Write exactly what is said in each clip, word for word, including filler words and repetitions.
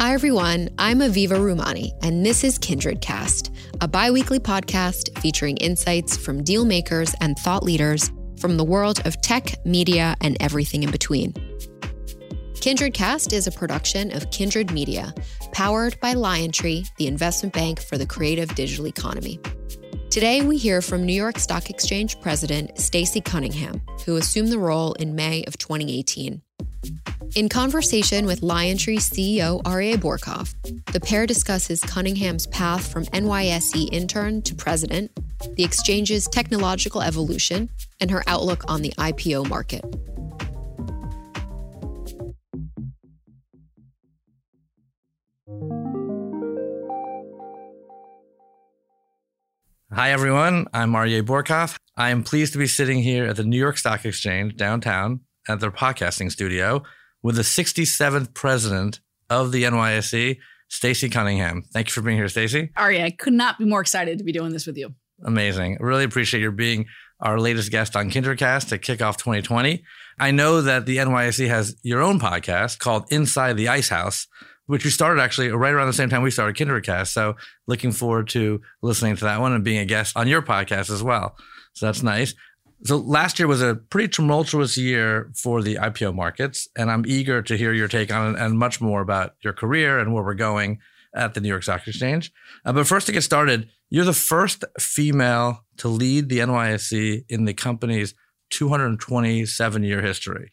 Hi, everyone. I'm Aviva Rumani, and this is KindredCast, a bi-weekly podcast featuring insights from deal makers and thought leaders from the world of tech, media, and everything in between. KindredCast is a production of Kindred Media, powered by LionTree, the investment bank for the creative digital economy. Today, we hear from New York Stock Exchange President Stacey Cunningham, who assumed the role in May of twenty eighteen. In conversation with LionTree C E O Aryeh Bourkoff, the pair discusses Cunningham's path from N Y S E intern to president, the exchange's technological evolution, and her outlook on the I P O market. Hi, everyone. I'm Aryeh Bourkoff. I am pleased to be sitting here at the New York Stock Exchange downtown at their podcasting studio with the sixty-seventh president of the N Y S E, Stacey Cunningham. Thank you for being here, Stacey. Aryeh, I could not be more excited to be doing this with you. Amazing. Really appreciate your being our latest guest on KindredCast to kick off twenty twenty. I know that the N Y S E has your own podcast called Inside the Ice House, which we started actually right around the same time we started KindredCast. So looking forward to listening to that one and being a guest on your podcast as well. So that's nice. So last year was a pretty tumultuous year for the I P O markets, and I'm eager to hear your take on it and much more about your career and where we're going at the New York Stock Exchange. Uh, but first, to get started, you're the first female to lead the N Y S E in the company's two hundred twenty-seven year history.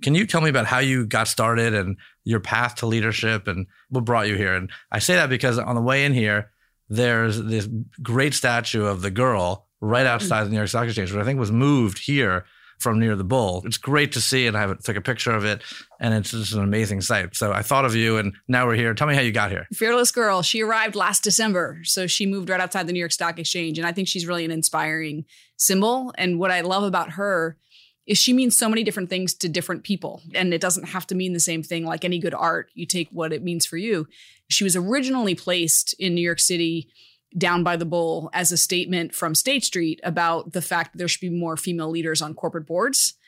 Can you tell me about how you got started and your path to leadership and what brought you here? And I say that because on the way in here, there's this great statue of the girl right outside the New York Stock Exchange, which I think was moved here from near the bull. It's great to see, and I took a picture of it, and it's just an amazing sight. So I thought of you, and now we're here. Tell me how you got here. Fearless Girl, she arrived last December, so she moved right outside the New York Stock Exchange, and I think she's really an inspiring symbol. And what I love about her is she means so many different things to different people, and it doesn't have to mean the same thing. Like any good art, you take what it means for you. She was originally placed in New York City down by the bull as a statement from State Street about the fact that there should be more female leaders on corporate boards.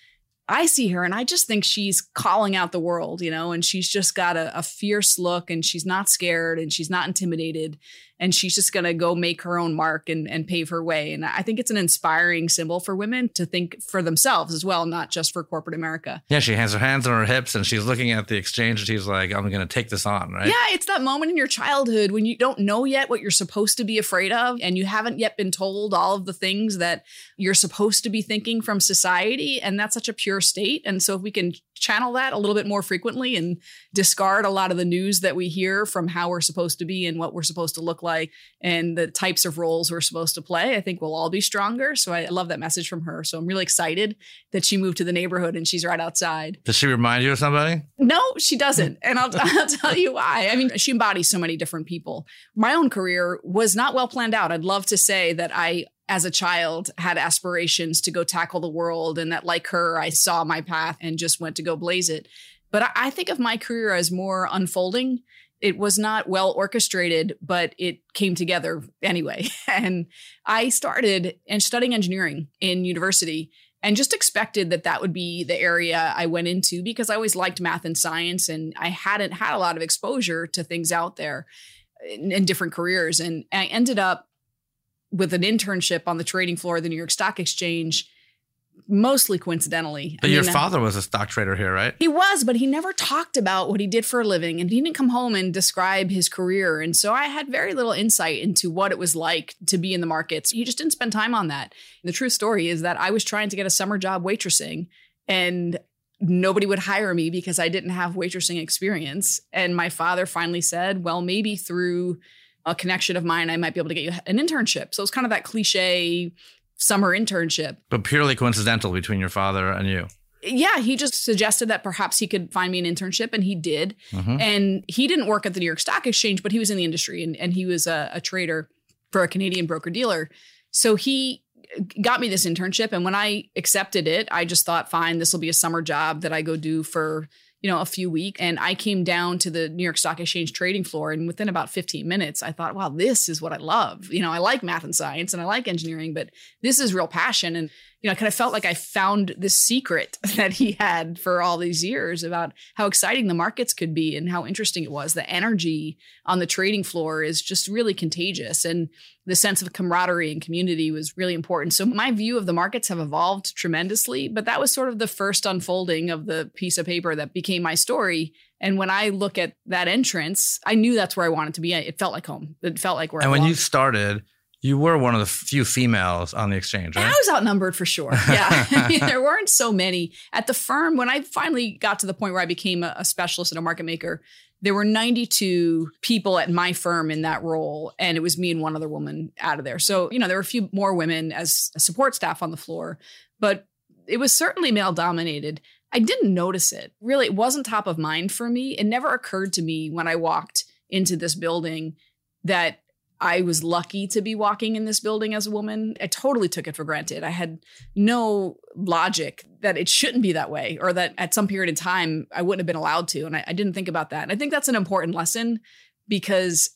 I see her and I just think she's calling out the world, you know, and she's just got a, a fierce look, and she's not scared and she's not intimidated, and she's just going to go make her own mark and, and pave her way. And I think it's an inspiring symbol for women to think for themselves as well, not just for corporate America. Yeah, she has her hands on her hips and she's looking at the exchange and she's like, I'm going to take this on, right? Yeah, it's that moment in your childhood when you don't know yet what you're supposed to be afraid of, and you haven't yet been told all of the things that you're supposed to be thinking from society. And that's such a pure state. And so if we can channel that a little bit more frequently and discard a lot of the news that we hear from how we're supposed to be and what we're supposed to look like and the types of roles we're supposed to play, I think we'll all be stronger. So I love that message from her. So I'm really excited that she moved to the neighborhood and she's right outside. Does she remind you of somebody? No, she doesn't. And I'll, I'll tell you why. I mean, she embodies so many different people. My own career was not well planned out. I'd love to say that I as a child, had aspirations to go tackle the world, and that like her, I saw my path and just went to go blaze it. But I think of my career as more unfolding. It was not well orchestrated, but it came together anyway. And I started and studying engineering in university and just expected that that would be the area I went into because I always liked math and science, and I hadn't had a lot of exposure to things out there in, in different careers. And I ended up with an internship on the trading floor of the New York Stock Exchange, mostly coincidentally. But I mean, your father was a stock trader here, right? He was, but he never talked about what he did for a living, and he didn't come home and describe his career. And so I had very little insight into what it was like to be in the markets. He just didn't spend time on that. The true story is that I was trying to get a summer job waitressing, and nobody would hire me because I didn't have waitressing experience. And my father finally said, well, maybe through a connection of mine, I might be able to get you an internship. So it's kind of that cliche summer internship. But purely coincidental between your father and you. Yeah, he just suggested that perhaps he could find me an internship, and he did. Mm-hmm. And he didn't work at the New York Stock Exchange, but he was in the industry, and, and he was a, a trader for a Canadian broker-dealer. So he got me this internship. And when I accepted it, I just thought, fine, this will be a summer job that I go do for you know, a few weeks. And I came down to the New York Stock Exchange trading floor. And within about fifteen minutes, I thought, wow, this is what I love. You know, I like math and science and I like engineering, but this is real passion. And you know, I kind of felt like I found this secret that he had for all these years about how exciting the markets could be and how interesting it was. The energy on the trading floor is just really contagious. And the sense of camaraderie and community was really important. So my view of the markets have evolved tremendously, but that was sort of the first unfolding of the piece of paper that became my story. And when I look at that entrance, I knew that's where I wanted to be. It felt like home. It felt like where I was. And when you started, you were one of the few females on the exchange, right? I was outnumbered for sure. Yeah. I mean, there weren't so many. At the firm, when I finally got to the point where I became a, a specialist and a market maker, there were ninety-two people at my firm in that role, and it was me and one other woman out of there. So, you know, there were a few more women as support staff on the floor, but it was certainly male-dominated. I didn't notice it. Really, it wasn't top of mind for me. It never occurred to me when I walked into this building that I was lucky to be walking in this building as a woman. I totally took it for granted. I had no logic that it shouldn't be that way or that at some period in time I wouldn't have been allowed to. And I, I didn't think about that. And I think that's an important lesson because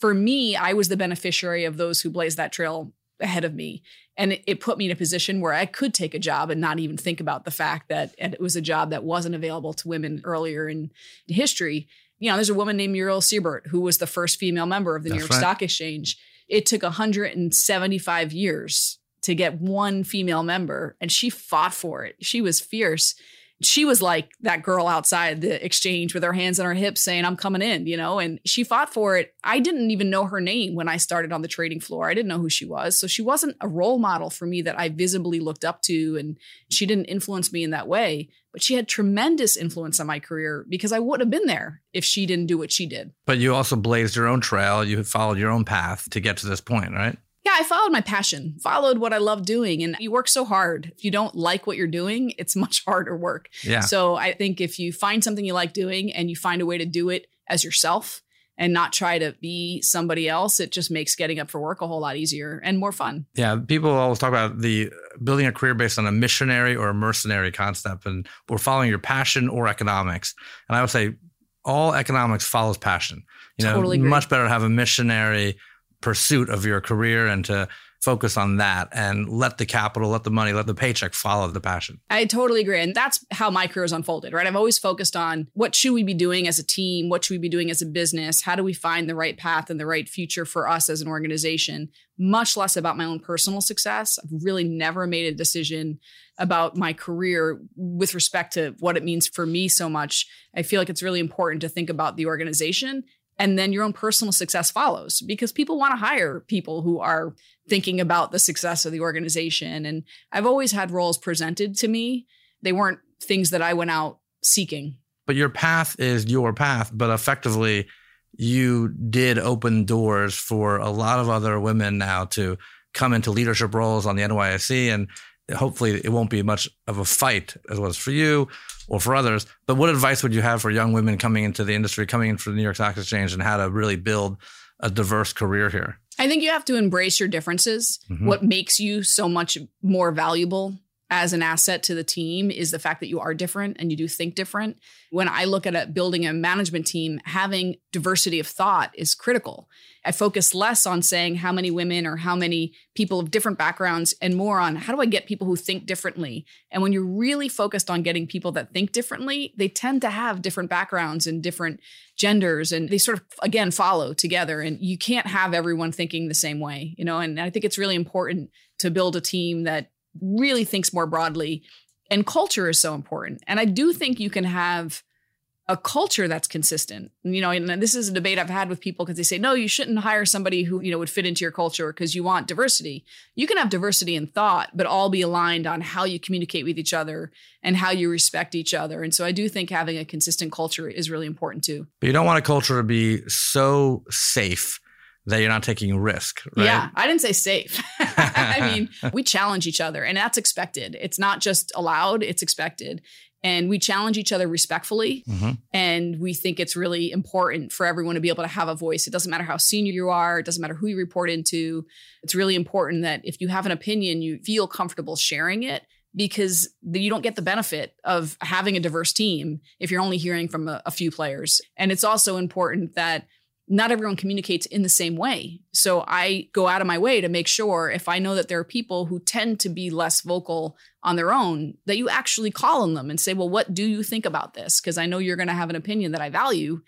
for me, I was the beneficiary of those who blazed that trail ahead of me. And it, it put me in a position where I could take a job and not even think about the fact that it was a job that wasn't available to women earlier in history. You know, there's a woman named Muriel Siebert, who was the first female member of the That's New York right. Stock Exchange. It took one hundred seventy-five years to get one female member, and she fought for it. She was fierce. She was like that girl outside the exchange with her hands on her hips saying, I'm coming in, you know, and she fought for it. I didn't even know her name when I started on the trading floor. I didn't know who she was. So she wasn't a role model for me that I visibly looked up to. And she didn't influence me in that way. But she had tremendous influence on my career because I wouldn't have been there if she didn't do what she did. But you also blazed your own trail. You followed your own path to get to this point, right? Yeah, I followed my passion, followed what I love doing. And you work so hard. If you don't like what you're doing, it's much harder work. Yeah. So I think if you find something you like doing and you find a way to do it as yourself and not try to be somebody else, it just makes getting up for work a whole lot easier and more fun. Yeah. People always talk about the building a career based on a missionary or a mercenary concept, and we're following your passion or economics. And I would say all economics follows passion. You know, totally agree. Much better to have a missionary pursuit of your career and to focus on that and let the capital, let the money, let the paycheck follow the passion. I totally agree. And that's how my career has unfolded, right? I've always focused on what should we be doing as a team? What should we be doing as a business? How do we find the right path and the right future for us as an organization? Much less about my own personal success. I've really never made a decision about my career with respect to what it means for me so much. I feel like it's really important to think about the organization. And then your own personal success follows because people want to hire people who are thinking about the success of the organization. And I've always had roles presented to me. They weren't things that I went out seeking. But your path is your path. But effectively, you did open doors for a lot of other women now to come into leadership roles on the N Y S E. And hopefully it won't be much of a fight as well as for you or for others. But what advice would you have for young women coming into the industry, coming in for the New York Stock Exchange, and how to really build a diverse career here? I think you have to embrace your differences. Mm-hmm. What makes you so much more valuable as an asset to the team is the fact that you are different and you do think different. When I look at a, building a management team, having diversity of thought is critical. I focus less on saying how many women or how many people of different backgrounds and more on how do I get people who think differently? And when you're really focused on getting people that think differently, they tend to have different backgrounds and different genders. And they sort of, again, follow together. And you can't have everyone thinking the same way, you know, and I think it's really important to build a team that really thinks more broadly. And culture is so important. And I do think you can have a culture that's consistent. You know, and this is a debate I've had with people because they say, no, you shouldn't hire somebody who, you know, would fit into your culture because you want diversity. You can have diversity in thought, but all be aligned on how you communicate with each other and how you respect each other. And so I do think having a consistent culture is really important too. But you don't want a culture to be so safe that you're not taking risk, right? Yeah, I didn't say safe. I mean, we challenge each other, and that's expected. It's not just allowed, it's expected. And we challenge each other respectfully. Mm-hmm. And we think it's really important for everyone to be able to have a voice. It doesn't matter how senior you are. It doesn't matter who you report into. It's really important that if you have an opinion, you feel comfortable sharing it, because you don't get the benefit of having a diverse team if you're only hearing from a, a few players. And it's also important that not everyone communicates in the same way. So I go out of my way to make sure, if I know that there are people who tend to be less vocal on their own, that you actually call on them and say, well, what do you think about this? Because I know you're going to have an opinion that I value,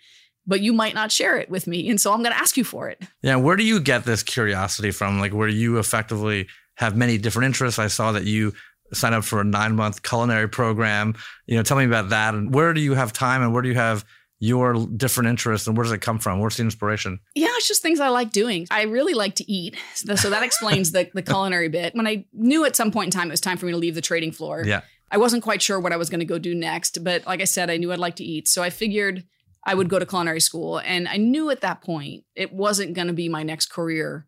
but you might not share it with me. And so I'm going to ask you for it. Yeah. Where do you get this curiosity from? Like, where you effectively have many different interests. I saw that you signed up for a nine month culinary program. You know, tell me about that. And where do you have time and where do you have your different interests, and where does it come from? Where's the inspiration? Yeah, it's just things I like doing. I really like to eat. So that explains the, the culinary bit. When I knew at some point in time, it was time for me to leave the trading floor. Yeah, I wasn't quite sure what I was going to go do next. But like I said, I knew I'd like to eat. So I figured I would go to culinary school. And I knew at that point, it wasn't going to be my next career,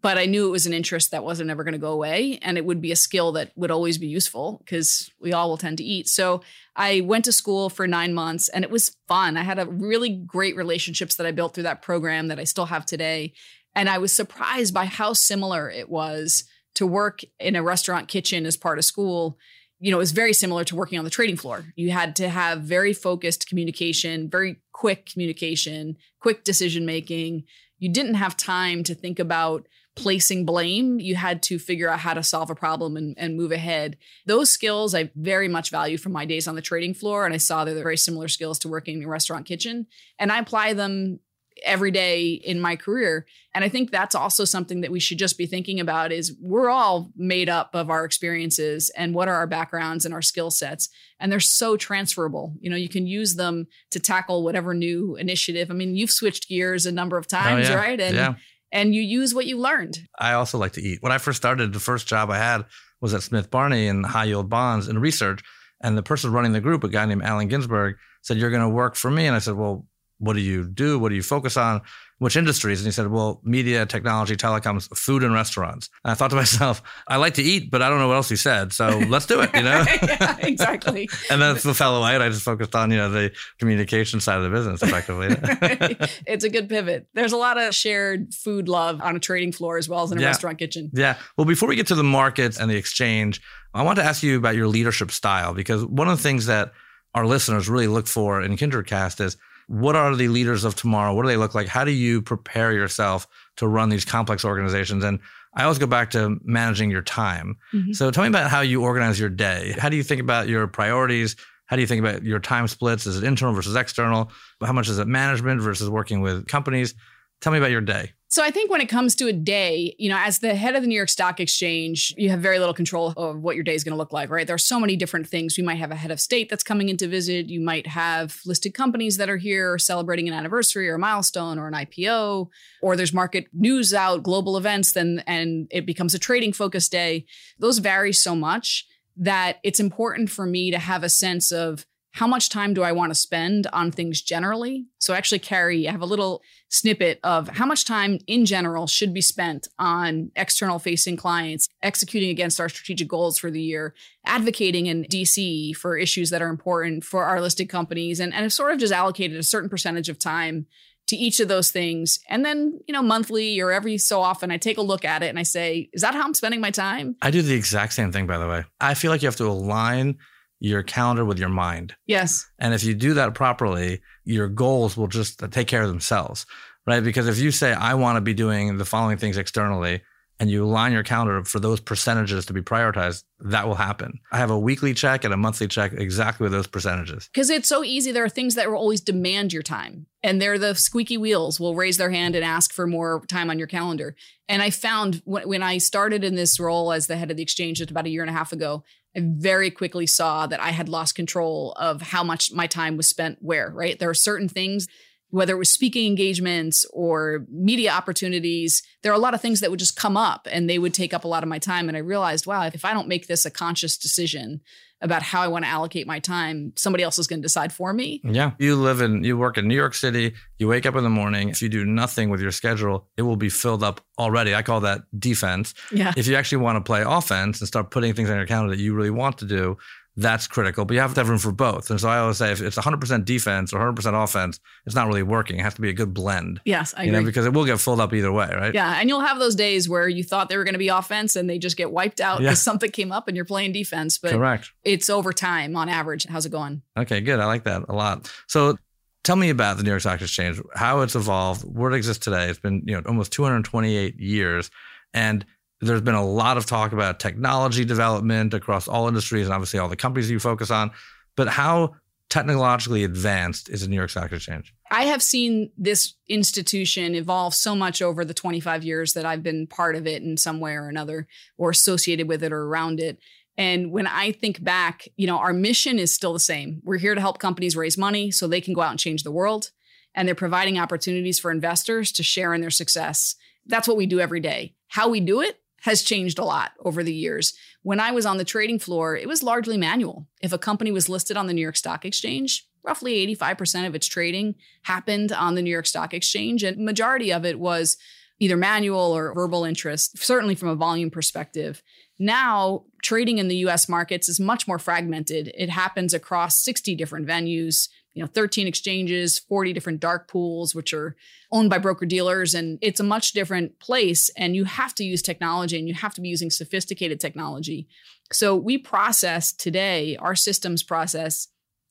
but I knew it was an interest that wasn't ever going to go away. And it would be a skill that would always be useful because we all will tend to eat. So I went to school for nine months and it was fun. I had a really great relationships that I built through that program that I still have today. And I was surprised by how similar it was to work in a restaurant kitchen as part of school. You know, it was very similar to working on the trading floor. You had to have very focused communication, very quick communication, quick decision-making. You didn't have time to think about placing blame. You had to figure out how to solve a problem and, and move ahead. Those skills I very much value from my days on the trading floor. And I saw they're very similar skills to working in a restaurant kitchen. And I apply them every day in my career. And I think that's also something that we should just be thinking about is we're all made up of our experiences and what are our backgrounds and our skill sets. And they're so transferable. You know, you can use them to tackle whatever new initiative. I mean, you've switched gears a number of times, oh, yeah. right? And yeah. And you use what you learned. I also like to eat. When I first started, the first job I had was at Smith Barney in high yield bonds and research. And the person running the group, a guy named Allen Ginsberg, said, "You're going to work for me." And I said, "Well, what do you do? What do you focus on? Which industries?" And he said, "Well, media, technology, telecoms, food and restaurants." And I thought to myself, I like to eat, but I don't know what else he said. So let's do it, you know? Yeah, exactly. And that's the fellow I had. I just focused on, you know, the communication side of the business effectively. It's a good pivot. There's a lot of shared food love on a trading floor as well as in a yeah. restaurant kitchen. Yeah. Well, before we get to the markets and the exchange, I want to ask you about your leadership style, because one of the things that our listeners really look for in KindredCast is, what are the leaders of tomorrow? What do they look like? How do you prepare yourself to run these complex organizations? And I always go back to managing your time. Mm-hmm. So tell me about how you organize your day. How do you think about your priorities? How do you think about your time splits? Is it internal versus external? How much is it management versus working with companies? Tell me about your day. So I think when it comes to a day, you know, as the head of the New York Stock Exchange, you have very little control of what your day is going to look like, right? There are so many different things. You might have a head of state that's coming in to visit. You might have listed companies that are here celebrating an anniversary or a milestone or an I P O, or there's market news out, global events, then and it becomes a trading focused day. Those vary so much that it's important for me to have a sense of how much time do I want to spend on things generally? So I actually carry, I have a little snippet of how much time in general should be spent on external facing clients, executing against our strategic goals for the year, advocating in D C for issues that are important for our listed companies. And, and I've sort of just allocated a certain percentage of time to each of those things. And then, you know, monthly or every so often, I take a look at it and I say, is that how I'm spending my time? I do the exact same thing, by the way. I feel like you have to align your calendar with your mind. Yes. And if you do that properly, your goals will just take care of themselves, right? Because if you say, I want to be doing the following things externally, and you align your calendar for those percentages to be prioritized, that will happen. I have a weekly check and a monthly check exactly with those percentages. Because it's so easy. There are things that will always demand your time. And they're the squeaky wheels will raise their hand and ask for more time on your calendar. And I found when, when I started in this role as the head of the exchange just about a year and a half ago, I very quickly saw that I had lost control of how much my time was spent where, right? There are certain things, whether it was speaking engagements or media opportunities, there are a lot of things that would just come up and they would take up a lot of my time. And I realized, wow, if I don't make this a conscious decision about how I want to allocate my time, somebody else is going to decide for me. Yeah. You live in, you work in New York City, you wake up in the morning. If you do nothing with your schedule, it will be filled up already. I call that defense. Yeah. If you actually want to play offense and start putting things on your calendar that you really want to do, that's critical, but you have to have room for both. And so I always say if it's one hundred percent defense or one hundred percent offense, it's not really working. It has to be a good blend. Yes, I agree. You know, because it will get filled up either way, right? Yeah, and you'll have those days where you thought they were going to be offense and they just get wiped out because yeah. something came up and you're playing defense. But Correct. It's over time on average. How's it going? Okay, good. I like that a lot. So Tell me about the New York Stock Exchange, how it's evolved, where it exists today. It's been, you know, almost two hundred twenty-eight years. And there's been a lot of talk about technology development across all industries and obviously all the companies you focus on. But how technologically advanced is the New York Stock Exchange? I have seen this institution evolve so much over the twenty-five years that I've been part of it in some way or another, or associated with it or around it. And when I think back, you know, our mission is still the same. We're here to help companies raise money so they can go out and change the world. And they're providing opportunities for investors to share in their success. That's what we do every day. How we do it has changed a lot over the years. When I was on the trading floor, it was largely manual. If a company was listed on the New York Stock Exchange, roughly eighty-five percent of its trading happened on the New York Stock Exchange. And majority of it was either manual or verbal interest, certainly from a volume perspective. Now, trading in the U S markets is much more fragmented. It happens across sixty different venues, you know, thirteen exchanges, forty different dark pools, which are owned by broker dealers. And it's a much different place. And you have to use technology and you have to be using sophisticated technology. So we process today, our systems process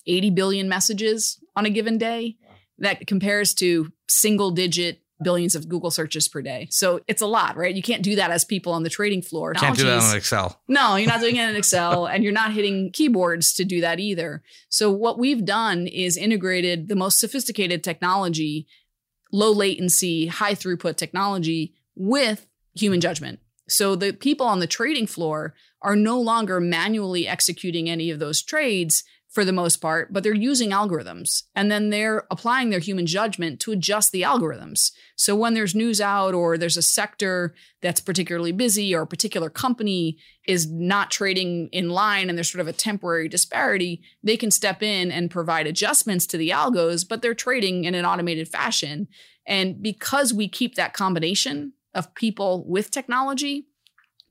eighty billion messages on a given day. That compares to single digit billions of Google searches per day. So it's a lot, right? You can't do that as people on the trading floor. Can't do that in Excel. No, you're not doing it in Excel and you're not hitting keyboards to do that either. So what we've done is integrated the most sophisticated technology, low latency, high throughput technology with human judgment. So the people on the trading floor are no longer manually executing any of those trades for the most part, but they're using algorithms and then they're applying their human judgment to adjust the algorithms. So when there's news out or there's a sector that's particularly busy or a particular company is not trading in line and there's sort of a temporary disparity, they can step in and provide adjustments to the algos, but they're trading in an automated fashion. And because we keep that combination of people with technology,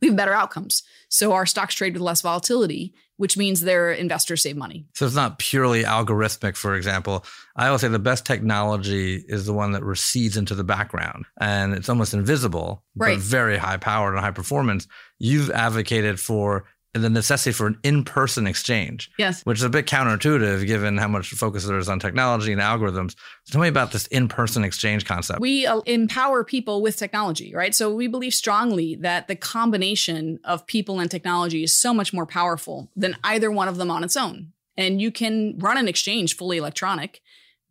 we have better outcomes. So our stocks trade with less volatility, which means their investors save money. So it's not purely algorithmic, for example. I always say the best technology is the one that recedes into the background. And it's almost invisible, right, but very high powered and high performance. You've advocated for the necessity for an in-person exchange, yes, which is a bit counterintuitive given how much focus there is on technology and algorithms. So tell me about this in-person exchange concept. We uh, empower people with technology, right? So we believe strongly that the combination of people and technology is so much more powerful than either one of them on its own. And you can run an exchange fully electronic,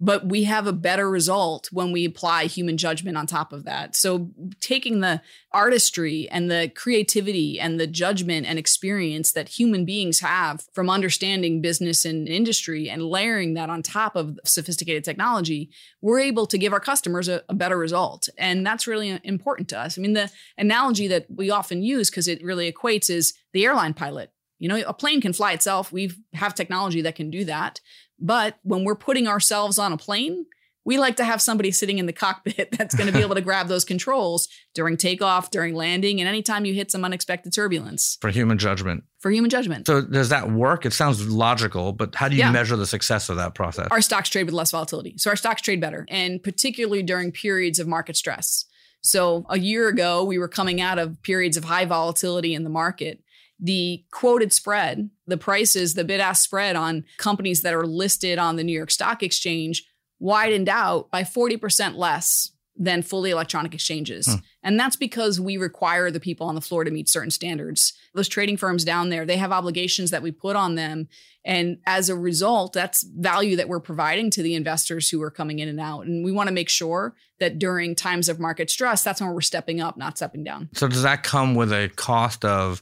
but we have a better result when we apply human judgment on top of that. So taking the artistry and the creativity and the judgment and experience that human beings have from understanding business and industry and layering that on top of sophisticated technology, we're able to give our customers a, a better result. And that's really important to us. I mean, the analogy that we often use, because it really equates, is the airline pilot. You know, a plane can fly itself. We have technology that can do that. But when we're putting ourselves on a plane, we like to have somebody sitting in the cockpit that's going to be able to grab those controls during takeoff, during landing, and anytime you hit some unexpected turbulence. For human judgment. For human judgment. So does that work? It sounds logical, but how do you yeah. measure the success of that process? Our stocks trade with less volatility. So our stocks trade better, and particularly during periods of market stress. So a year ago, we were coming out of periods of high volatility in the market. The quoted spread, the prices, the bid-ask spread on companies that are listed on the New York Stock Exchange widened out by forty percent less than fully electronic exchanges. Hmm. And that's because we require the people on the floor to meet certain standards. Those trading firms down there, they have obligations that we put on them. And as a result, that's value that we're providing to the investors who are coming in and out. And we want to make sure that during times of market stress, that's when we're stepping up, not stepping down. So does that come with a cost of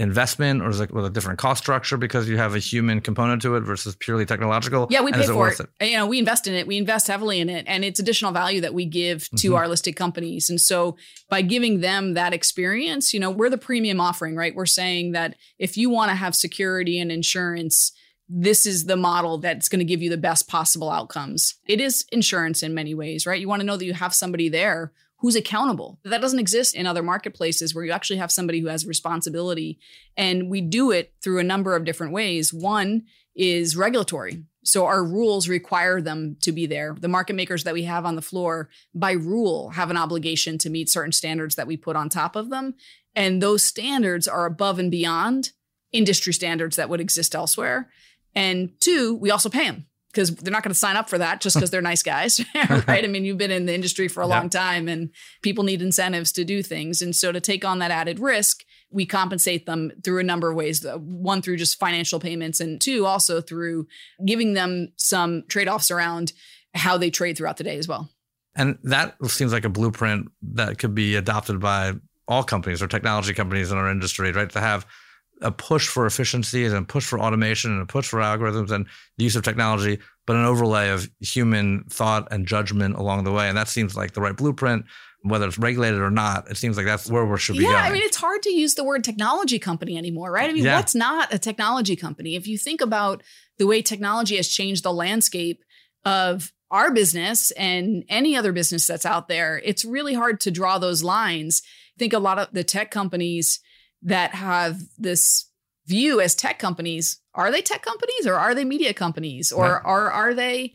investment, or is it with a different cost structure because you have a human component to it versus purely technological? Yeah, we pay for it. it. You know, we invest in it. We invest heavily in it. And it's additional value that we give to mm-hmm. our listed companies. And so by giving them that experience, you know, we're the premium offering, right? We're saying that if you want to have security and insurance, this is the model that's going to give you the best possible outcomes. It is insurance in many ways, right? You want to know that you have somebody there who's accountable. That doesn't exist in other marketplaces where you actually have somebody who has responsibility. And we do it through a number of different ways. One is regulatory. So our rules require them to be there. The market makers that we have on the floor by rule have an obligation to meet certain standards that we put on top of them. And those standards are above and beyond industry standards that would exist elsewhere. And two, we also pay them. because they're not going to sign up for that just because they're nice guys, right? I mean, you've been in the industry for a yeah. long time, and people need incentives to do things. And so to take on that added risk, we compensate them through a number of ways. One, through just financial payments, and two, also through giving them some trade-offs around how they trade throughout the day as well. And that seems like a blueprint that could be adopted by all companies or technology companies in our industry, right? To have a push for efficiencies and a push for automation and a push for algorithms and the use of technology, but an overlay of human thought and judgment along the way. And that seems like the right blueprint, whether it's regulated or not. It seems like that's where we should be yeah, going. Yeah, I mean, it's hard to use the word technology company anymore, right? I mean, yeah. what's not a technology company? If you think about the way technology has changed the landscape of our business and any other business that's out there, it's really hard to draw those lines. I think a lot of the tech companies that have this view as tech companies, are they tech companies or are they media companies or right. are, are they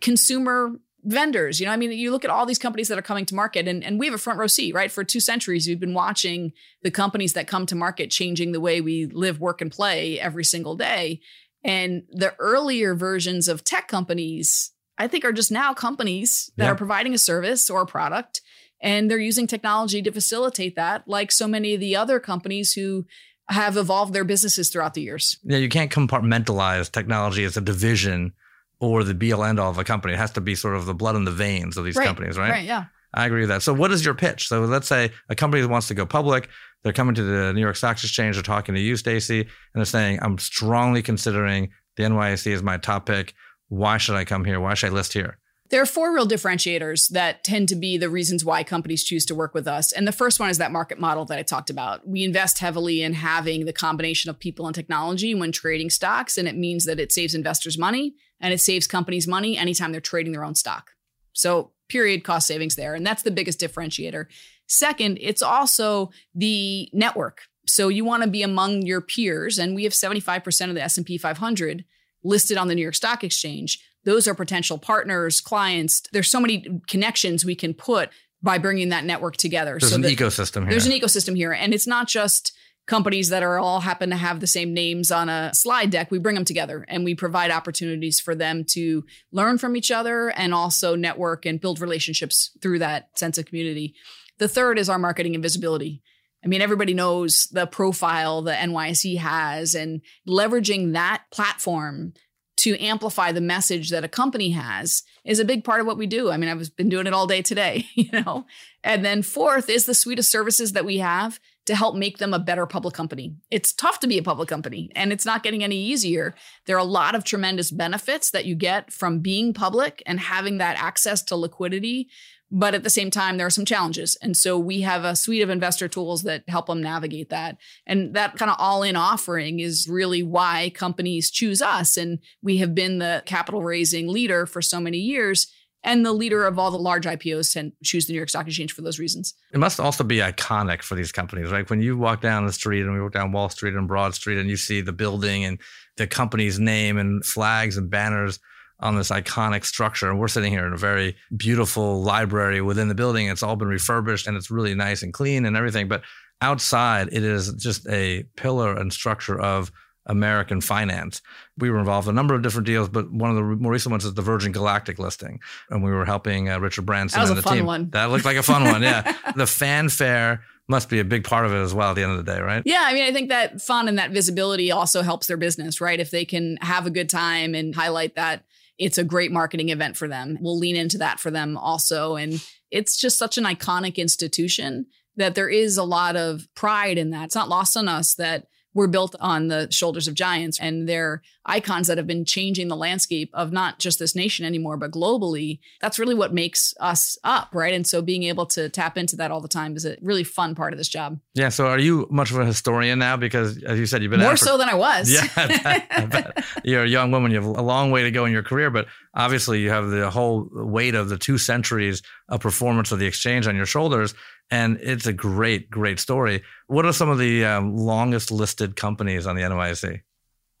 consumer vendors? You know, I mean, you look at all these companies that are coming to market, and, and we have a front row seat, right? For two centuries, we've been watching the companies that come to market changing the way we live, work, and play every single day. And the earlier versions of tech companies, I think, are just now companies that yeah. are providing a service or a product, and they're using technology to facilitate that, like so many of the other companies who have evolved their businesses throughout the years. Yeah, you can't compartmentalize technology as a division or the be-all end-all of a company. It has to be sort of the blood in the veins of these right, companies, right? Right, yeah. I agree with that. So what is your pitch? So let's say a company that wants to go public, they're coming to the New York Stock Exchange, they're talking to you, Stacey, and they're saying, I'm strongly considering the N Y S E as my top pick. Why should I come here? Why should I list here? There are four real differentiators that tend to be the reasons why companies choose to work with us. And the first one is that market model that I talked about. We invest heavily in having the combination of people and technology when trading stocks, and it means that it saves investors money and it saves companies money anytime they're trading their own stock. So period, cost savings there. And that's the biggest differentiator. Second, it's also the network. So you want to be among your peers, and we have seventy-five percent of the S and P five hundred listed on the New York Stock Exchange. Those are potential partners, clients. There's so many connections we can put by bringing that network together. There's so an ecosystem here. There's an ecosystem here. And it's not just companies that are all happen to have the same names on a slide deck. We bring them together and we provide opportunities for them to learn from each other and also network and build relationships through that sense of community. The third is our marketing and visibility. I mean, everybody knows the profile the N Y S E has, and leveraging that platform to amplify the message that a company has is a big part of what we do. I mean, I've been doing it all day today, you know. And then fourth is the suite of services that we have to help make them a better public company. It's tough to be a public company, and it's not getting any easier. There are a lot of tremendous benefits that you get from being public and having that access to liquidity. But at the same time, there are some challenges. And so we have a suite of investor tools that help them navigate that. And that kind of all-in offering is really why companies choose us. And we have been the capital raising leader for so many years, and the leader of all the large I P Os tend to choose the New York Stock Exchange for those reasons. It must also be iconic for these companies, right? When you walk down the street, and we walk down Wall Street and Broad Street, and you see the building and the company's name and flags and banners on this iconic structure. And we're sitting here in a very beautiful library within the building. It's all been refurbished and it's really nice and clean and everything. But outside, it is just a pillar and structure of American finance. We were involved in a number of different deals, but one of the more recent ones is the Virgin Galactic listing. And we were helping uh, Richard Branson and the team. That was a fun one. That looked like a fun one, yeah. The fanfare must be a big part of it as well at the end of the day, right? Yeah, I mean, I think that fun and that visibility also helps their business, right? If they can have a good time and highlight that, it's a great marketing event for them. We'll lean into that for them also. And it's just such an iconic institution that there is a lot of pride in that. It's not lost on us that we're built on the shoulders of giants, and they're icons that have been changing the landscape of not just this nation anymore, but globally. That's really what makes us up, right? And so being able to tap into that all the time is a really fun part of this job. Yeah. So are you much of a historian now? Because as you said, you've been- More for, so than I was. Yeah. I bet, I bet. You're a young woman. You have a long way to go in your career, but obviously you have the whole weight of the two centuries of performance of the exchange on your shoulders. And it's a great, great story. What are some of the um, longest listed companies on the N Y S E?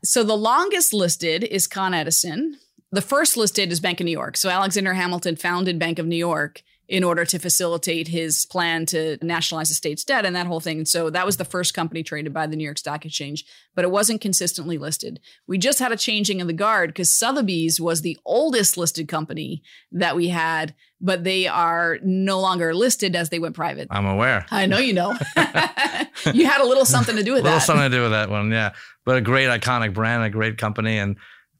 So the longest listed is Con Edison. The first listed is Bank of New York. So Alexander Hamilton founded Bank of New York in order to facilitate his plan to nationalize the state's debt and that whole thing. And so that was the first company traded by the New York Stock Exchange, but it wasn't consistently listed. We just had a changing of the guard because Sotheby's was the oldest listed company that we had, but they are no longer listed as they went private. I'm aware. I know you know. You had a little something to do with that. A little that. something to do with that one, yeah. But a great iconic brand, a great company, and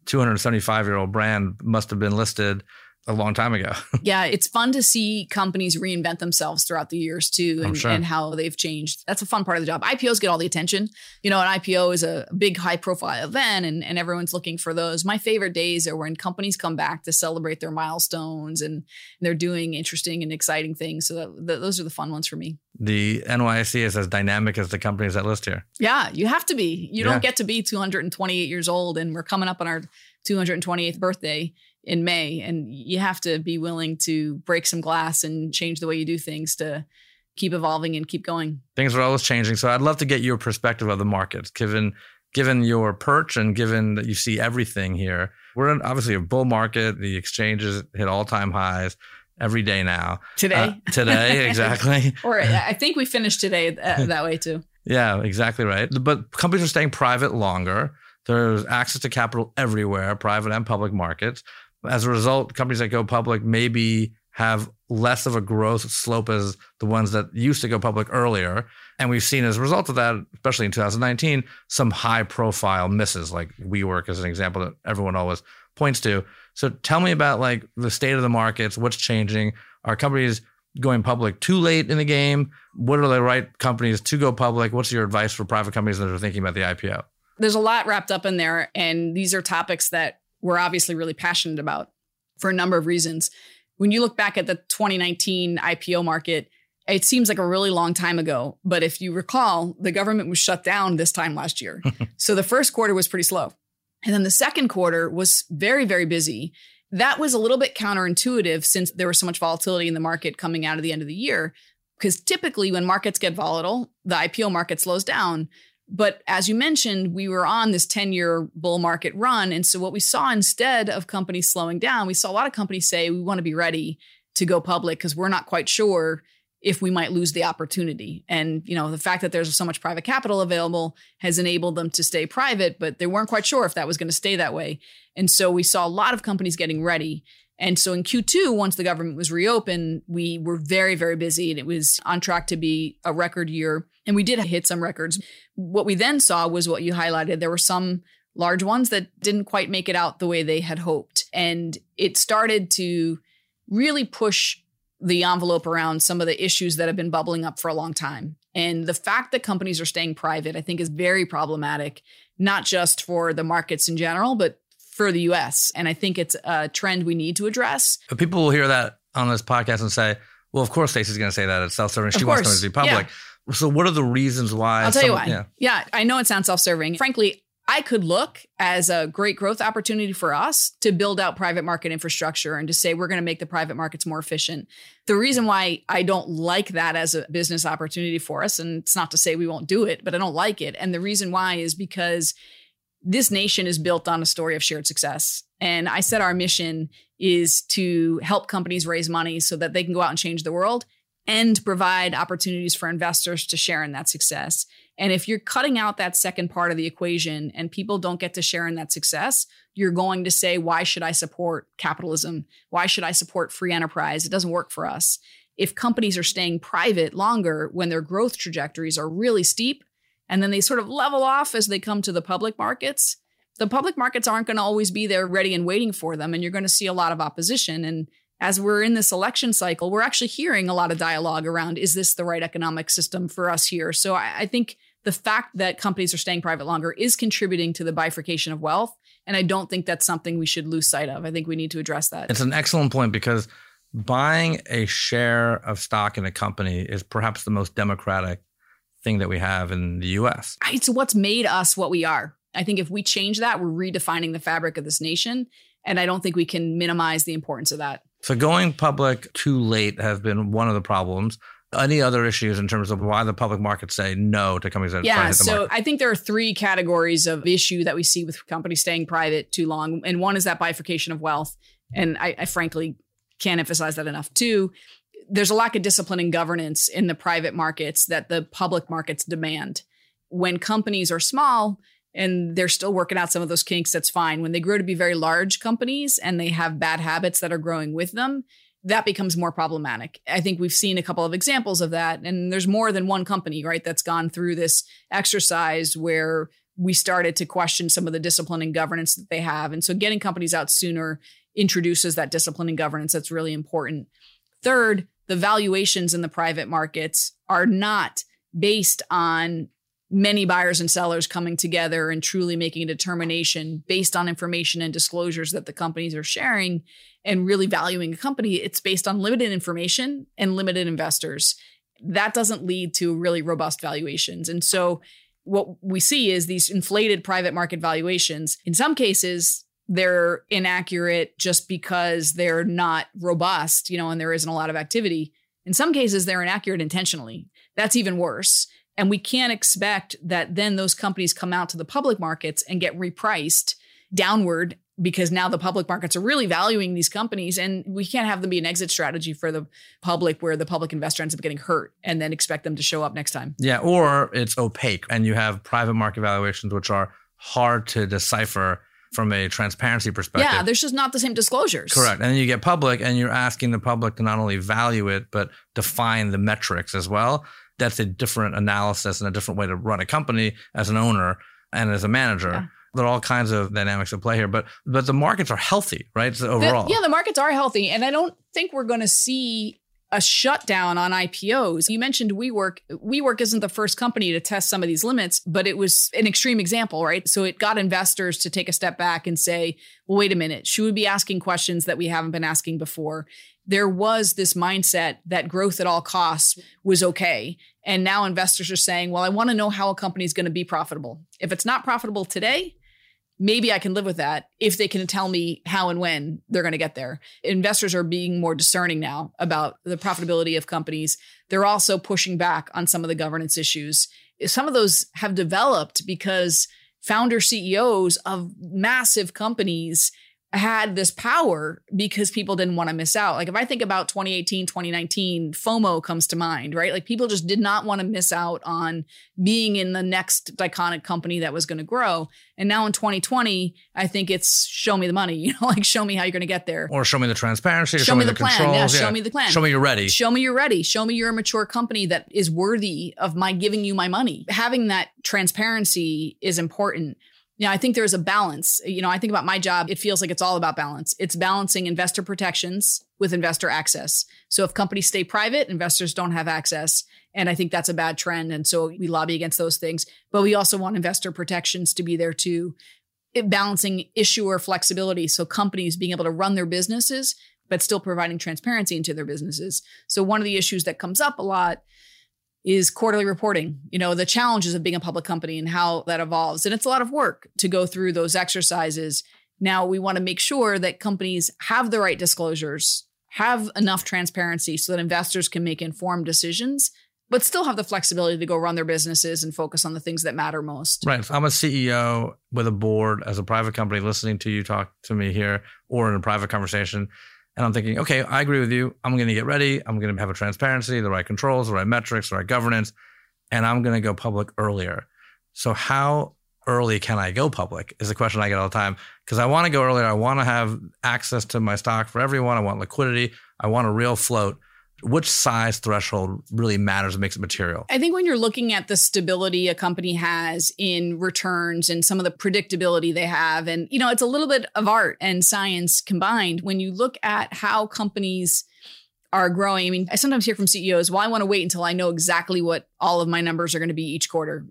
two hundred seventy-five-year-old brand must have been listed a long time ago. Yeah, it's fun to see companies reinvent themselves throughout the years too, and, sure. and how they've changed. That's a fun part of the job. I P Os get all the attention. You know, an I P O is a big high profile event and, and everyone's looking for those. My favorite days are when companies come back to celebrate their milestones and they're doing interesting and exciting things. So that, that, those are the fun ones for me. The N Y S E is as dynamic as the companies that list here. Yeah, you have to be. You yeah. don't get to be two hundred twenty-eight years old, and we're coming up on our two hundred twenty-eighth birthday in May, and you have to be willing to break some glass and change the way you do things to keep evolving and keep going. Things are always changing. So I'd love to get your perspective of the markets, given given your perch and given that you see everything here. We're in obviously a bull market. The exchanges hit all-time highs every day now. Today. Uh, today, exactly. Or I think we finished today th- that way too. Yeah, exactly right. But companies are staying private longer. There's access to capital everywhere, private and public markets. As a result, companies that go public maybe have less of a growth slope as the ones that used to go public earlier. And we've seen as a result of that, especially in two thousand nineteen, some high profile misses, like WeWork is an example that everyone always points to. So tell me about like the state of the markets, what's changing. Are companies going public too late in the game? What are the right companies to go public? What's your advice for private companies that are thinking about the I P O? There's a lot wrapped up in there. And these are topics that we're obviously really passionate about for a number of reasons. When you look back at the twenty nineteen I P O market, it seems like a really long time ago. But if you recall, the government was shut down this time last year. So the first quarter was pretty slow. And then the second quarter was very, very busy. That was a little bit counterintuitive since there was so much volatility in the market coming out of the end of the year. Because typically when markets get volatile, the I P O market slows down. But as you mentioned, we were on this ten-year bull market run. And so what we saw instead of companies slowing down, we saw a lot of companies say, we want to be ready to go public because we're not quite sure if we might lose the opportunity. And, you know, the fact that there's so much private capital available has enabled them to stay private, but they weren't quite sure if that was going to stay that way. And so we saw a lot of companies getting ready. And so in Q two, once the government was reopened, we were very, very busy, and it was on track to be a record year. And we did hit some records. What we then saw was what you highlighted. There were some large ones that didn't quite make it out the way they had hoped. And it started to really push the envelope around some of the issues that have been bubbling up for a long time. And the fact that companies are staying private, I think, is very problematic, not just for the markets in general, but for the U S. And I think it's a trend we need to address. But people will hear that on this podcast and say, well, of course, Stacey's going to say that. It's self-serving. She wants them to be public. Yeah. So what are the reasons why? I'll tell some, you why. Yeah. yeah, I know it sounds self-serving. Frankly, I could look as a great growth opportunity for us to build out private market infrastructure and to say we're going to make the private markets more efficient. The reason why I don't like that as a business opportunity for us, and it's not to say we won't do it, but I don't like it. And the reason why is because this nation is built on a story of shared success. And I said our mission is to help companies raise money so that they can go out and change the world and provide opportunities for investors to share in that success. And if you're cutting out that second part of the equation and people don't get to share in that success, you're going to say, why should I support capitalism? Why should I support free enterprise? It doesn't work for us. If companies are staying private longer when their growth trajectories are really steep, and then they sort of level off as they come to the public markets, the public markets aren't going to always be there ready and waiting for them. And you're going to see a lot of opposition. And as we're in this election cycle, we're actually hearing a lot of dialogue around, is this the right economic system for us here? So I, I think the fact that companies are staying private longer is contributing to the bifurcation of wealth. And I don't think that's something we should lose sight of. I think we need to address that. It's an excellent point, because buying a share of stock in a company is perhaps the most democratic thing that we have in the U S. It's what's made us what we are. I think if we change that, we're redefining the fabric of this nation. And I don't think we can minimize the importance of that. So going public too late has been one of the problems. Any other issues in terms of why the public markets say no to companies that yeah, try to hit the so market? Yeah, so I think there are three categories of issue that we see with companies staying private too long. And one is that bifurcation of wealth. And I, I frankly can't emphasize that enough. Two, there's a lack of discipline and governance in the private markets that the public markets demand. When companies are small and they're still working out some of those kinks, that's fine. When they grow to be very large companies and they have bad habits that are growing with them, that becomes more problematic. I think we've seen a couple of examples of that. And there's more than one company, right, that's gone through this exercise where we started to question some of the discipline and governance that they have. And so getting companies out sooner introduces that discipline and governance that's really important. Third, the valuations in the private markets are not based on many buyers and sellers coming together and truly making a determination based on information and disclosures that the companies are sharing and really valuing a company. It's based on limited information and limited investors. That doesn't lead to really robust valuations. And so what we see is these inflated private market valuations. In some cases, they're inaccurate just because they're not robust, you know, and there isn't a lot of activity. In some cases, they're inaccurate intentionally. That's even worse. And we can't expect that then those companies come out to the public markets and get repriced downward because now the public markets are really valuing these companies. And we can't have them be an exit strategy for the public where the public investor ends up getting hurt and then expect them to show up next time. Yeah, or it's opaque and you have private market valuations, which are hard to decipher from a transparency perspective. Yeah, there's just not the same disclosures. Correct. And then you get public and you're asking the public to not only value it, but define the metrics as well. That's a different analysis and a different way to run a company as an owner and as a manager. Yeah. There are all kinds of dynamics at play here, but but the markets are healthy, right? So overall. The, yeah, the markets are healthy. And I don't think we're going to see a shutdown on I P Os. You mentioned WeWork. WeWork isn't the first company to test some of these limits, but it was an extreme example, right? So it got investors to take a step back and say, well, wait a minute, should we be asking questions that we haven't been asking before? There was this mindset that growth at all costs was okay. And now investors are saying, well, I want to know how a company is going to be profitable. If it's not profitable today, maybe I can live with that if they can tell me how and when they're going to get there. Investors are being more discerning now about the profitability of companies. They're also pushing back on some of the governance issues. Some of those have developed because founder C E Os of massive companies had this power because people didn't want to miss out. Like if I think about twenty eighteen, twenty nineteen, FOMO comes to mind, right? Like people just did not want to miss out on being in the next iconic company that was going to grow. And now in twenty twenty, I think it's show me the money, you know, like show me how you're going to get there. Or show me the transparency. Or show, show me the, the plan. Controls. Yeah, show yeah. me the plan. Show me you're ready. Show me you're ready. Show me you're a mature company that is worthy of my giving you my money. Having that transparency is important. You know, I think there's a balance. You know, I think about my job, it feels like it's all about balance. It's balancing investor protections with investor access. So if companies stay private, investors don't have access. And I think that's a bad trend. And so we lobby against those things. But we also want investor protections to be there too. It, balancing issuer flexibility. So companies being able to run their businesses, but still providing transparency into their businesses. So one of the issues that comes up a lot is quarterly reporting, you know, the challenges of being a public company and how that evolves. And it's a lot of work to go through those exercises. Now, we want to make sure that companies have the right disclosures, have enough transparency so that investors can make informed decisions, but still have the flexibility to go run their businesses and focus on the things that matter most. Right. If I'm a C E O with a board as a private company listening to you talk to me here or in a private conversation, and I'm thinking, okay, I agree with you. I'm going to get ready. I'm going to have a transparency, the right controls, the right metrics, the right governance, and I'm going to go public earlier. So how early can I go public is the question I get all the time because I want to go earlier. I want to have access to my stock for everyone. I want liquidity. I want a real float. Which size threshold really matters and makes it material? I think when you're looking at the stability a company has in returns and some of the predictability they have, and, you know, it's a little bit of art and science combined. When you look at how companies are growing, I mean, I sometimes hear from C E Os, well, I want to wait until I know exactly what all of my numbers are going to be each quarter.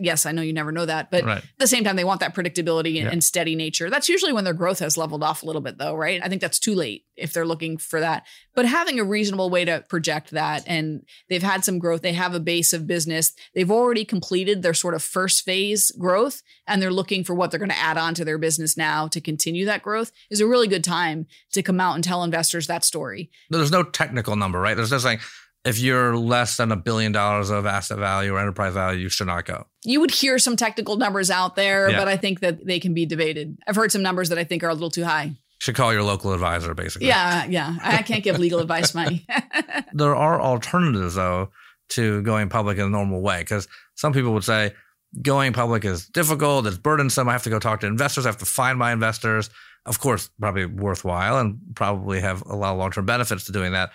Yes, I know you never know that, but right. At the same time, they want that predictability and, yeah. and steady nature. That's usually when their growth has leveled off a little bit though, right? I think that's too late if they're looking for that, but having a reasonable way to project that. And they've had some growth. They have a base of business. They've already completed their sort of first phase growth, and they're looking for what they're going to add on to their business now to continue that growth is a really good time to come out and tell investors that story. There's no technical number, right? There's no saying if you're less than a billion dollars of asset value or enterprise value, you should not go. You would hear some technical numbers out there, yeah. but I think that they can be debated. I've heard some numbers that I think are a little too high. Should call your local advisor, basically. Yeah, yeah. I can't give legal advice money. There are alternatives, though, to going public in a normal way. Because some people would say, going public is difficult, it's burdensome, I have to go talk to investors, I have to find my investors. Of course, probably worthwhile and probably have a lot of long-term benefits to doing that.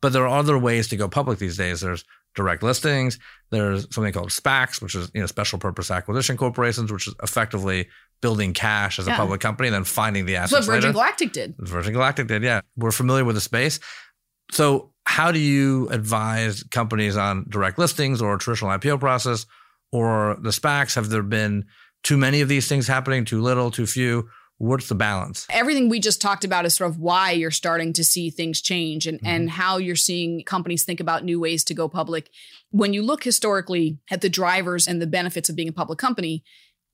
But there are other ways to go public these days. There's direct listings. There's something called SPACs, which is, you know, special purpose acquisition corporations, which is effectively building cash as a yeah. public company and then finding the assets. That's what Virgin later. Galactic did. Virgin Galactic did, yeah. We're familiar with the space. So how do you advise companies on direct listings or a traditional I P O process or the SPACs? Have there been too many of these things happening, too little, too few? What's the balance? Everything we just talked about is sort of why you're starting to see things change and, mm-hmm. and how you're seeing companies think about new ways to go public. When you look historically at the drivers and the benefits of being a public company,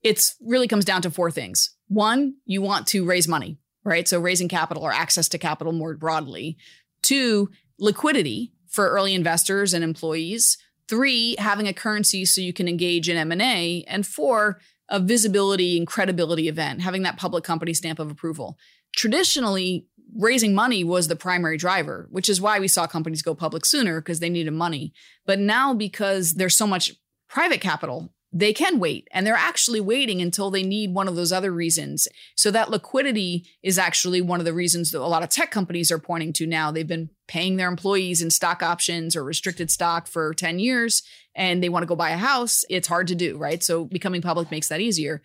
it really comes down to four things. One, you want to raise money, right? So raising capital or access to capital more broadly. Two, liquidity for early investors and employees. Three, having a currency so you can engage in M and A. And four, a visibility and credibility event, having that public company stamp of approval. Traditionally, raising money was the primary driver, which is why we saw companies go public sooner because they needed money. But now, because there's so much private capital, they can wait, and they're actually waiting until they need one of those other reasons. So that liquidity is actually one of the reasons that a lot of tech companies are pointing to now. They've been paying their employees in stock options or restricted stock for ten years, and they want to go buy a house. It's hard to do, right? So becoming public makes that easier.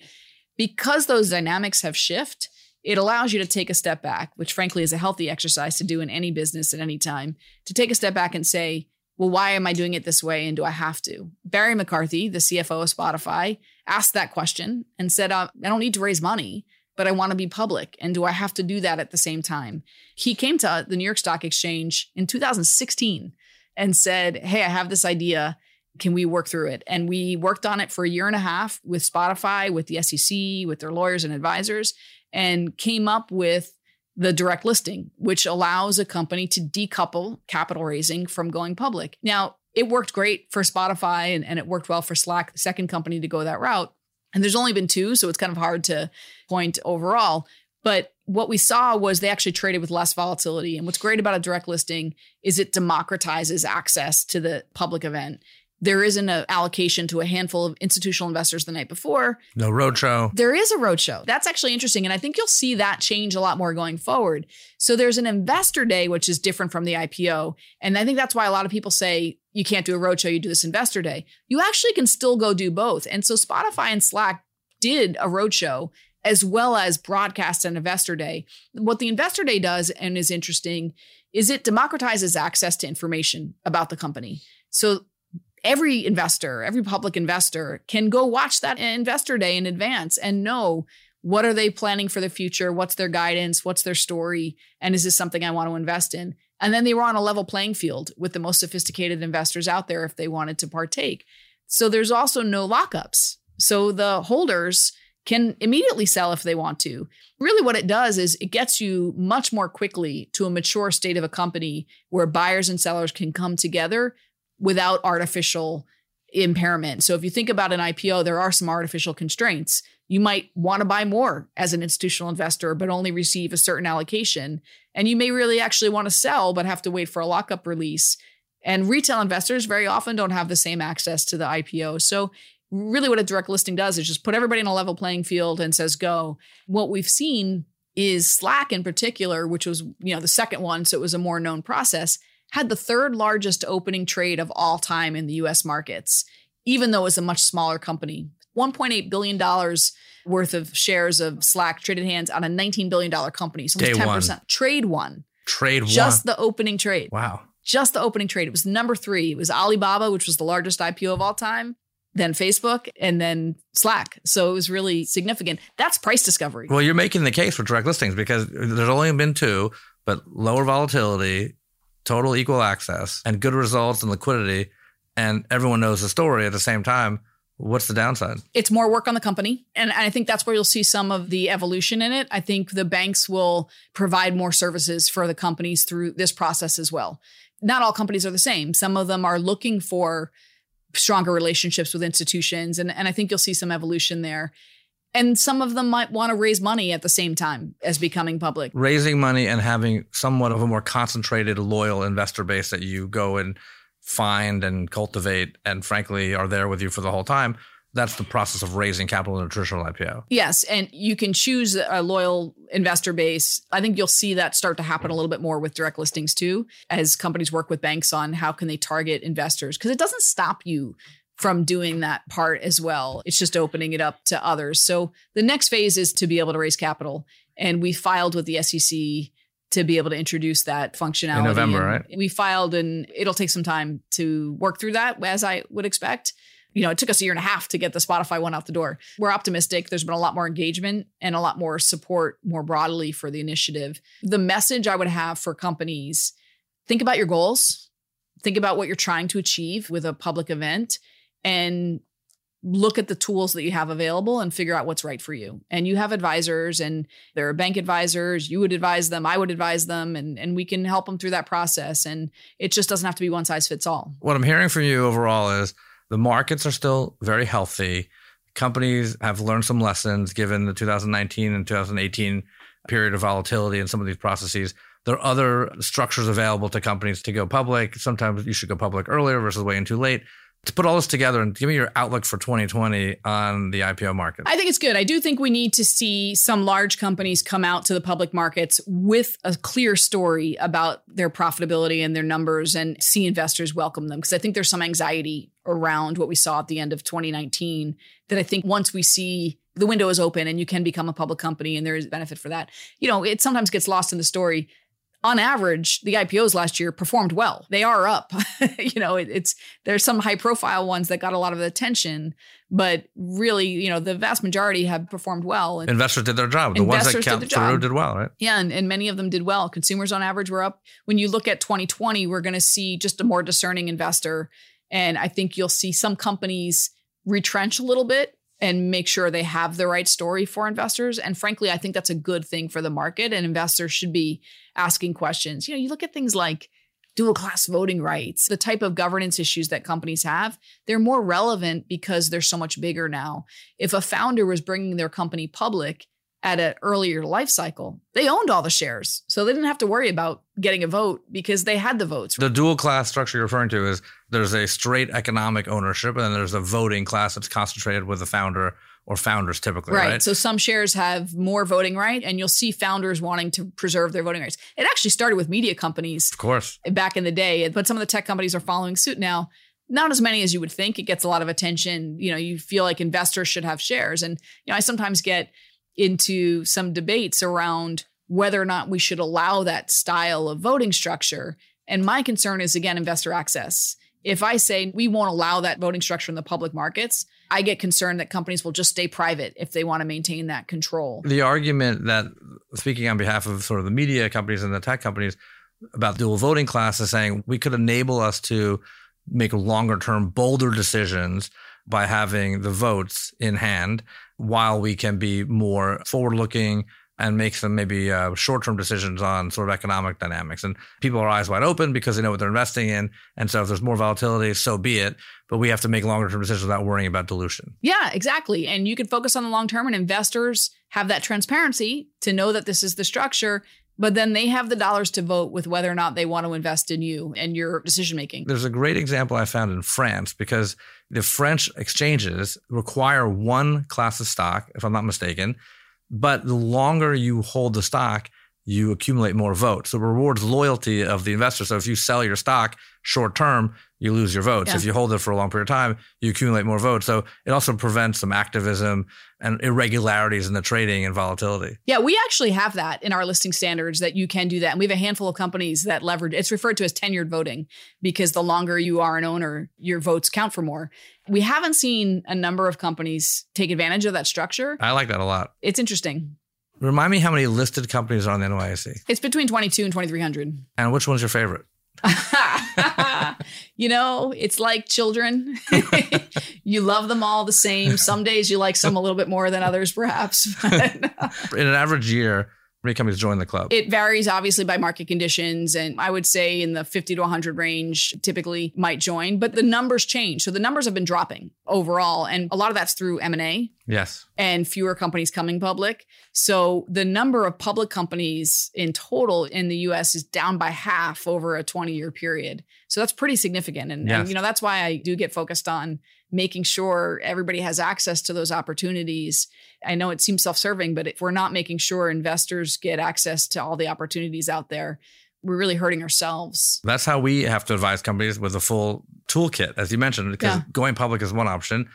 Because those dynamics have shifted, it allows you to take a step back, which frankly is a healthy exercise to do in any business at any time, to take a step back and say, well, why am I doing it this way? And do I have to? Barry McCarthy, the C F O of Spotify, asked that question and said, uh, I don't need to raise money, but I want to be public. And do I have to do that at the same time? He came to the New York Stock Exchange in two thousand sixteen and said, hey, I have this idea. Can we work through it? And we worked on it for a year and a half with Spotify, with the S E C, with their lawyers and advisors, and came up with the direct listing, which allows a company to decouple capital raising from going public. Now, it worked great for Spotify and, and it worked well for Slack, the second company to go that route. And there's only been two, so it's kind of hard to point overall. But what we saw was they actually traded with less volatility. And what's great about a direct listing is it democratizes access to the public event. There isn't an allocation to a handful of institutional investors the night before. No roadshow. There is a roadshow. That's actually interesting. And I think you'll see that change a lot more going forward. So there's an investor day, which is different from the I P O. And I think that's why a lot of people say you can't do a roadshow, you do this investor day. You actually can still go do both. And so Spotify and Slack did a roadshow as well as broadcast an investor day. What the investor day does and is interesting is it democratizes access to information about the company. So every investor, every public investor can go watch that investor day in advance and know what are they planning for the future, what's their guidance, what's their story, and is this something I want to invest in? And then they were on a level playing field with the most sophisticated investors out there if they wanted to partake. So there's also no lockups. So the holders can immediately sell if they want to. Really what it does is it gets you much more quickly to a mature state of a company where buyers and sellers can come together without artificial impairment. So if you think about an I P O, there are some artificial constraints. You might want to buy more as an institutional investor, but only receive a certain allocation. And you may really actually want to sell, but have to wait for a lockup release. And retail investors very often don't have the same access to the I P O. So really what a direct listing does is just put everybody in a level playing field and says, go. What we've seen is Slack in particular, which was, you know, the second one, so it was a more known process, had the third largest opening trade of all time in the U S markets, even though it was a much smaller company. one point eight billion dollars worth of shares of Slack traded hands on a nineteen billion dollars company. So almost ten percent. One. Trade one. Trade Just one. Just the opening trade. Wow. Just the opening trade. It was number three. It was Alibaba, which was the largest I P O of all time, then Facebook, and then Slack. So it was really significant. That's price discovery. Well, you're making the case for direct listings because there's only been two, but lower volatility, total equal access and good results and liquidity, and everyone knows the story at the same time. What's the downside? It's more work on the company. And I think that's where you'll see some of the evolution in it. I think the banks will provide more services for the companies through this process as well. Not all companies are the same. Some of them are looking for stronger relationships with institutions. And, and I think you'll see some evolution there. And some of them might want to raise money at the same time as becoming public. Raising money and having somewhat of a more concentrated, loyal investor base that you go and find and cultivate and, frankly, are there with you for the whole time. That's the process of raising capital in a traditional I P O. Yes. And you can choose a loyal investor base. I think you'll see that start to happen a little bit more with direct listings, too, as companies work with banks on how can they target investors, because it doesn't stop you from doing that part as well. It's just opening it up to others. So the next phase is to be able to raise capital. And we filed with the S E C to be able to introduce that functionality. In November, and right? We filed, and it'll take some time to work through that, as I would expect. You know, it took us a year and a half to get the Spotify one out the door. We're optimistic. There's been a lot more engagement and a lot more support more broadly for the initiative. The message I would have for companies, think about your goals. Think about what you're trying to achieve with a public event and look at the tools that you have available and figure out what's right for you. And you have advisors, and there are bank advisors. You would advise them. I would advise them. And, and we can help them through that process. And it just doesn't have to be one size fits all. What I'm hearing from you overall is the markets are still very healthy. Companies have learned some lessons given the two thousand nineteen and two thousand eighteen period of volatility in some of these processes. There are other structures available to companies to go public. Sometimes you should go public earlier versus waiting too late. To put all this together and give me your outlook for twenty twenty on the I P O market. I think it's good. I do think we need to see some large companies come out to the public markets with a clear story about their profitability and their numbers and see investors welcome them. Because I think there's some anxiety around what we saw at the end of twenty nineteen that I think once we see the window is open and you can become a public company and there is benefit for that, you know, it sometimes gets lost in the story. On average, the I P Os last year performed well. They are up. you know, it, it's there's some high profile ones that got a lot of attention, but really, you know, the vast majority have performed well. And investors did their job. The ones that count through did well, right? Yeah, and, and many of them did well. Consumers on average were up. When you look at twenty twenty, we're going to see just a more discerning investor. And I think you'll see some companies retrench a little bit and make sure they have the right story for investors. And frankly, I think that's a good thing for the market. And investors should be asking questions. You know, you look at things like dual class voting rights, the type of governance issues that companies have, they're more relevant because they're so much bigger now. If a founder was bringing their company public at an earlier life cycle, they owned all the shares. So they didn't have to worry about getting a vote because they had the votes. The dual class structure you're referring to is there's a straight economic ownership and then there's a voting class that's concentrated with the founder or founders typically, right? Right. So some shares have more voting right, and you'll see founders wanting to preserve their voting rights. It actually started with media companies. Of course. Back in the day, but some of the tech companies are following suit now. Not as many as you would think. It gets a lot of attention. You know, you feel like investors should have shares. And, you know, I sometimes get into some debates around whether or not we should allow that style of voting structure. And my concern is, again, investor access. If I say we won't allow that voting structure in the public markets, I get concerned that companies will just stay private if they want to maintain that control. The argument that, speaking on behalf of sort of the media companies and the tech companies about dual voting class, is saying we could enable us to make longer term, bolder decisions by having the votes in hand, while we can be more forward-looking and make some maybe uh, short-term decisions on sort of economic dynamics. And people are eyes wide open because they know what they're investing in. And so if there's more volatility, so be it. But we have to make longer-term decisions without worrying about dilution. Yeah, exactly. And you can focus on the long-term, and investors have that transparency to know that this is the structure, but then they have the dollars to vote with whether or not they want to invest in you and your decision-making. There's a great example I found in France, because the French exchanges require one class of stock, if I'm not mistaken, but the longer you hold the stock, you accumulate more votes. So it rewards loyalty of the investor. So if you sell your stock short-term, you lose your votes. Yeah. If you hold it for a long period of time, you accumulate more votes. So it also prevents some activism and irregularities in the trading and volatility. Yeah, we actually have that in our listing standards that you can do that. And we have a handful of companies that leverage, it's referred to as tenured voting, because the longer you are an owner, your votes count for more. We haven't seen a number of companies take advantage of that structure. I like that a lot. It's interesting. Remind me how many listed companies are on the N Y S E. It's between twenty-two and twenty-three hundred. And which one's your favorite? You know, it's like children. You love them all the same. Some days you like some a little bit more than others, perhaps. In an average year, many companies join the club? It varies obviously by market conditions. And I would say in the fifty to one hundred range typically might join, but the numbers change. So the numbers have been dropping overall. And a lot of that's through M and A. Yes. And fewer companies coming public. So the number of public companies in total in the U S is down by half over a twenty year period. So that's pretty significant. And, yes. and you know, that's why I do get focused on making sure everybody has access to those opportunities. I know it seems self-serving, but if we're not making sure investors get access to all the opportunities out there, we're really hurting ourselves. That's how we have to advise companies with a full toolkit, as you mentioned, because yeah. going public is one option.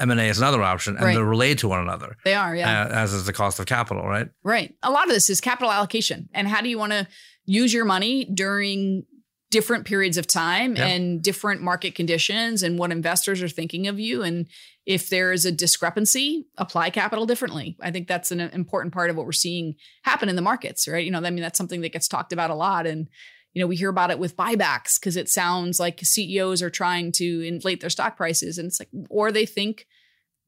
M and A is another option, and right. they're related to one another. They are, yeah. As is the cost of capital, right? Right. A lot of this is capital allocation. And how do you want to use your money during different periods of time yeah. and different market conditions and what investors are thinking of you. And if there is a discrepancy, apply capital differently. I think that's an important part of what we're seeing happen in the markets, right? You know, I mean, that's something that gets talked about a lot. And, you know, we hear about it with buybacks because it sounds like C E Os are trying to inflate their stock prices. And it's like, or they think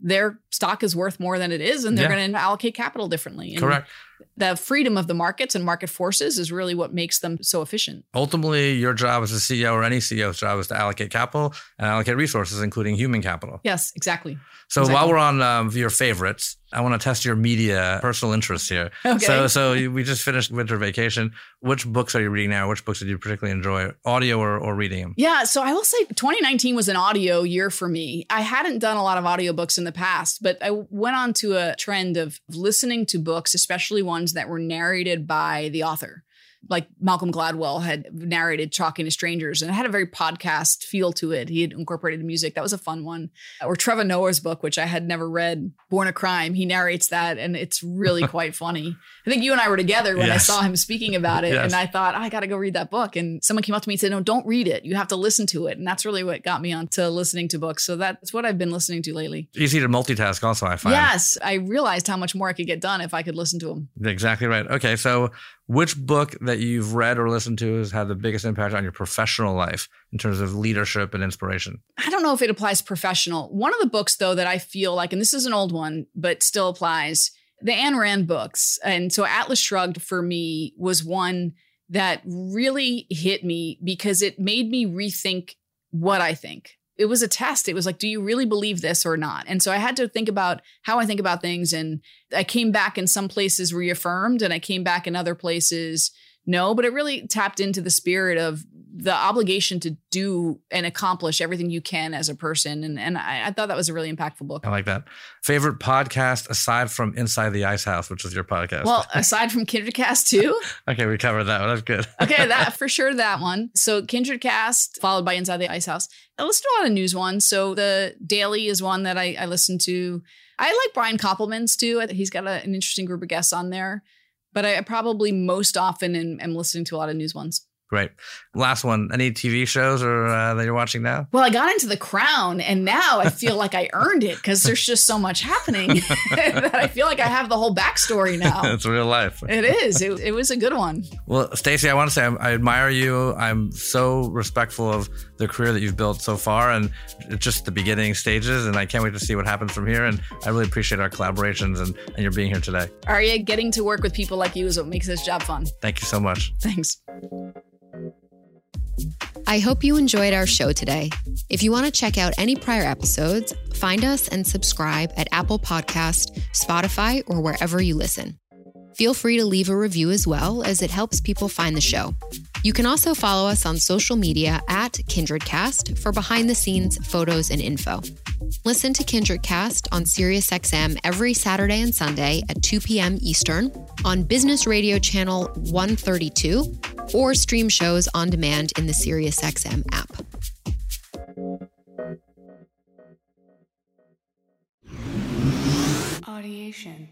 their stock is worth more than it is and they're yeah. going to allocate capital differently. And Correct. The freedom of the markets and market forces is really what makes them so efficient. Ultimately, your job as a C E O or any C E O's job is to allocate capital and allocate resources, including human capital. Yes, exactly. So exactly. while we're on um, your favorites, I want to test your media personal interests here. Okay. So, so we just finished winter vacation. Which books are you reading now? Which books did you particularly enjoy, audio or, or reading them? Yeah, so I will say twenty nineteen was an audio year for me. I hadn't done a lot of audiobooks in the past, but I went on to a trend of listening to books, especially ones that were narrated by the author. Like Malcolm Gladwell had narrated Talking to Strangers, and it had a very podcast feel to it. He had incorporated music. That was a fun one. Or Trevor Noah's book, which I had never read, Born a Crime. He narrates that, and it's really quite funny. I think you and I were together when yes. I saw him speaking about it, yes. and I thought, oh, I got to go read that book. And someone came up to me and said, no, don't read it. You have to listen to it. And that's really what got me onto listening to books. So that's what I've been listening to lately. Easy to multitask also, I find. Yes. I realized how much more I could get done if I could listen to them. Exactly right. Okay. So which book that you've read or listened to has had the biggest impact on your professional life in terms of leadership and inspiration? I don't know if it applies professional. One of the books, though, that I feel like, and this is an old one, but still applies, the Ayn Rand books. And so Atlas Shrugged for me was one that really hit me because it made me rethink what I think. It was a test. It was like, do you really believe this or not? And so I had to think about how I think about things. And I came back in some places reaffirmed and I came back in other places no, but it really tapped into the spirit of the obligation to do and accomplish everything you can as a person. And, and I, I thought that was a really impactful book. I like that. Favorite podcast aside from Inside the Ice House, which is your podcast? Well, aside from KindredCast too. Okay, we covered that one. That's good. Okay, that for sure, that one. So KindredCast followed by Inside the Ice House. I listen to a lot of news ones. So the Daily is one that I, I listen to. I like Brian Koppelman's too. He's got a, an interesting group of guests on there. But I probably most often am, am listening to a lot of news ones. Great. Last one. Any T V shows or uh, that you're watching now? Well, I got into The Crown and now I feel like I earned it because there's just so much happening that I feel like I have the whole backstory now. It's real life. It is. It, it was a good one. Well, Stacey, I want to say I, I admire you. I'm so respectful of the career that you've built so far and it's just the beginning stages. And I can't wait to see what happens from here. And I really appreciate our collaborations and, and your being here today. Aryeh, getting to work with people like you is what makes this job fun. Thank you so much. Thanks. I hope you enjoyed our show today. If you want to check out any prior episodes, find us and subscribe at Apple Podcasts, Spotify, or wherever you listen. Feel free to leave a review as well, as it helps people find the show. You can also follow us on social media at KindredCast for behind-the-scenes photos and info. Listen to KindredCast on SiriusXM every Saturday and Sunday at two p.m. Eastern on Business Radio Channel one thirty-two or stream shows on demand in the SiriusXM app. Audiation.